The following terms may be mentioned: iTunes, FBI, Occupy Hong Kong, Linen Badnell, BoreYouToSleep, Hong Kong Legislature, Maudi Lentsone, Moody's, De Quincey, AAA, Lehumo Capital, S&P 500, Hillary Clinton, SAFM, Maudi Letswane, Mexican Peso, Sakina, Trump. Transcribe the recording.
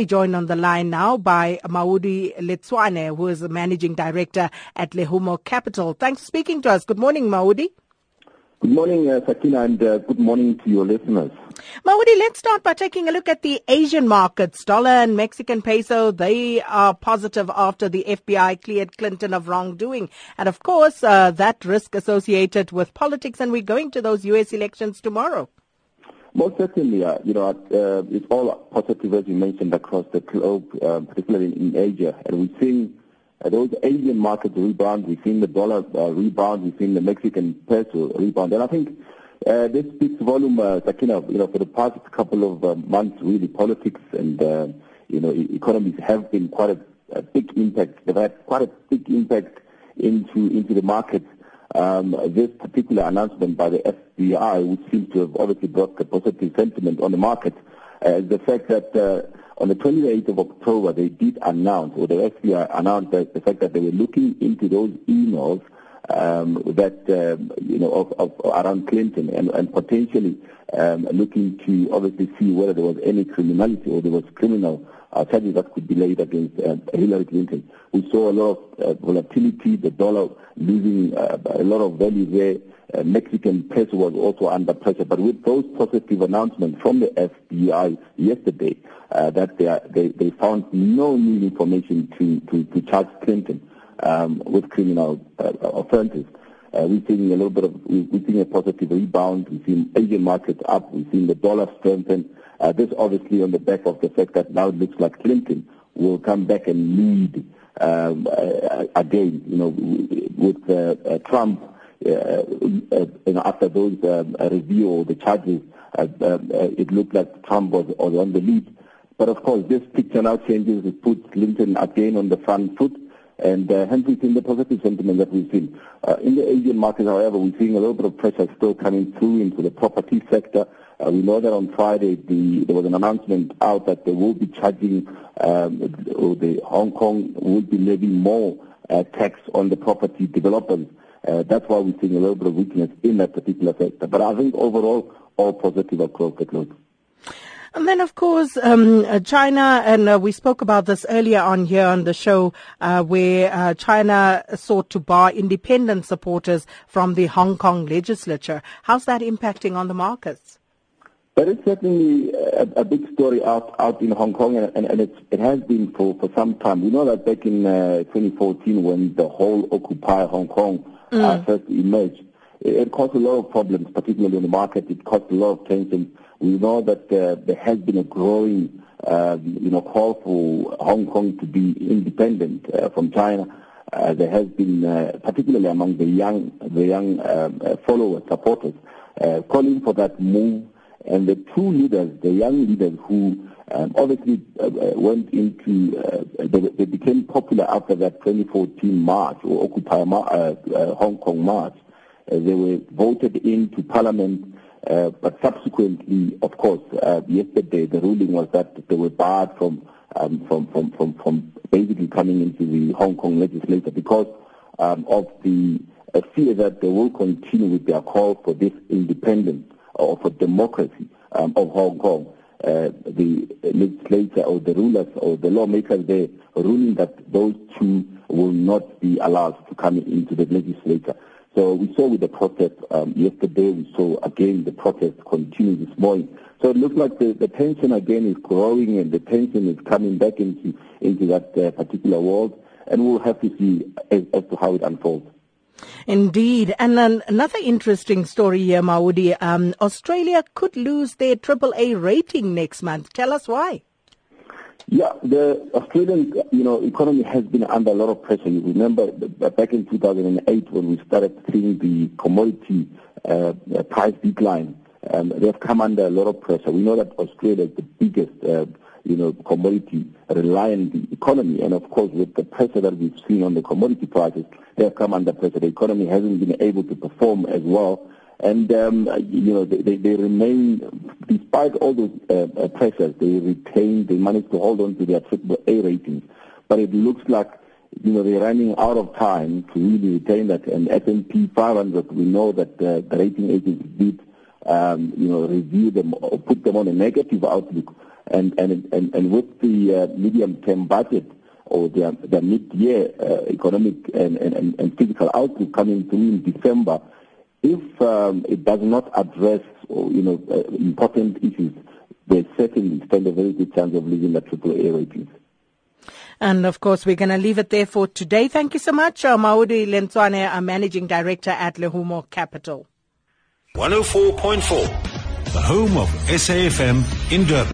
We're joined on the line now by Maudi Letswane, who is the Managing Director at Lehumo Capital. Thanks for speaking to us. Good morning, Maudi. Good morning, Sakina, and good morning to your listeners. Maudi, let's start by taking a look at the Asian markets. Dollar and Mexican peso, they are positive after the FBI cleared Clinton of wrongdoing. And, of course, that risk associated with politics, and we're going to those U.S. elections tomorrow. Most certainly, it's all positive, as you mentioned, across the globe, particularly in Asia. And we've seen those Asian markets rebound. We've seen the dollar rebound. We've seen the Mexican peso rebound. And I think this speaks volume, Sakina, for the past couple of months, really, politics and, economies have been quite a big impact. They've had quite a big impact into the markets. This particular announcement by the FBI, which seems to have obviously brought a positive sentiment on the market, is the fact that on the 28th of October, they did announce, or the FBI announced the fact that they were looking into those emails around Clinton and potentially looking to obviously see whether there was any criminality or there was criminal charges that could be laid against Hillary Clinton. We saw a lot of volatility, the dollar losing a lot of value there. Mexican peso was also under pressure. But with those positive announcements from the FBI yesterday, that they found no new information to charge Clinton with criminal offences. We're seeing a positive rebound. We've seen Asian markets up. We've seen the dollar strengthen. This obviously on the back of the fact that now it looks like Clinton will come back and lead again, with Trump, after those review or the charges, it looked like Trump was on the lead. But of course, this picture now changes. It puts Clinton again on the front foot, and hence we've seen the positive sentiment that we've seen. In the Asian markets, however, we're seeing a little bit of pressure still coming through into the property sector. We know that on Friday there was an announcement out that they will be charging, Hong Kong will be levying more tax on the property developers. That's why we're seeing a little bit of weakness in that particular sector. But I think overall, all positive across the globe. And then, of course, China, and we spoke about this earlier on here on the show, where China sought to bar independent supporters from the Hong Kong Legislature. How's that impacting on the markets? That is certainly a big story out in Hong Kong, and it has been for some time. We know that back in 2014, when the whole Occupy Hong Kong first emerged, it caused a lot of problems, particularly in the market. It caused a lot of tension. We know that there has been a growing, call for Hong Kong to be independent from China. There has been, particularly among the young followers, supporters, calling for that move. And the two leaders, the young leaders who obviously went into, they became popular after that 2014 March or Occupy Hong Kong March. They were voted into Parliament, but subsequently, of course, yesterday the ruling was that they were barred from basically coming into the Hong Kong Legislature because of the fear that they will continue with their call for this independence or for democracy of Hong Kong. The legislature or the rulers or the lawmakers, they're ruling that those two will not be allowed to come into the legislature. So we saw with the protest yesterday, we saw again the protest continue this morning. So it looks like the tension again is growing, and the tension is coming back into that particular world, and we'll have to see as to how it unfolds. Indeed. And then another interesting story here, Maudi. Australia could lose their AAA rating next month. Tell us why. Yeah, the Australian economy has been under a lot of pressure. You remember back in 2008 when we started seeing the commodity price decline, they've come under a lot of pressure. We know that Australia is the biggest commodity-reliant economy. And, of course, with the pressure that we've seen on the commodity prices, they have come under pressure. The economy hasn't been able to perform as well. And, they remain, despite all those pressures, they managed to hold on to their AAA ratings. But it looks like, they're running out of time to really retain that. And S&P 500, we know that the rating agencies did, review them or put them on a negative outlook. and with the medium-term budget or the mid-year economic and fiscal outlook coming through in December, if it does not address important issues, they certainly stand a very good chance of losing the AAA ratings. And, of course, we're going to leave it there for today. Thank you so much. Maudi Lentswane, our Managing Director at Lehumo Capital. 104.4, the home of SAFM in Durban.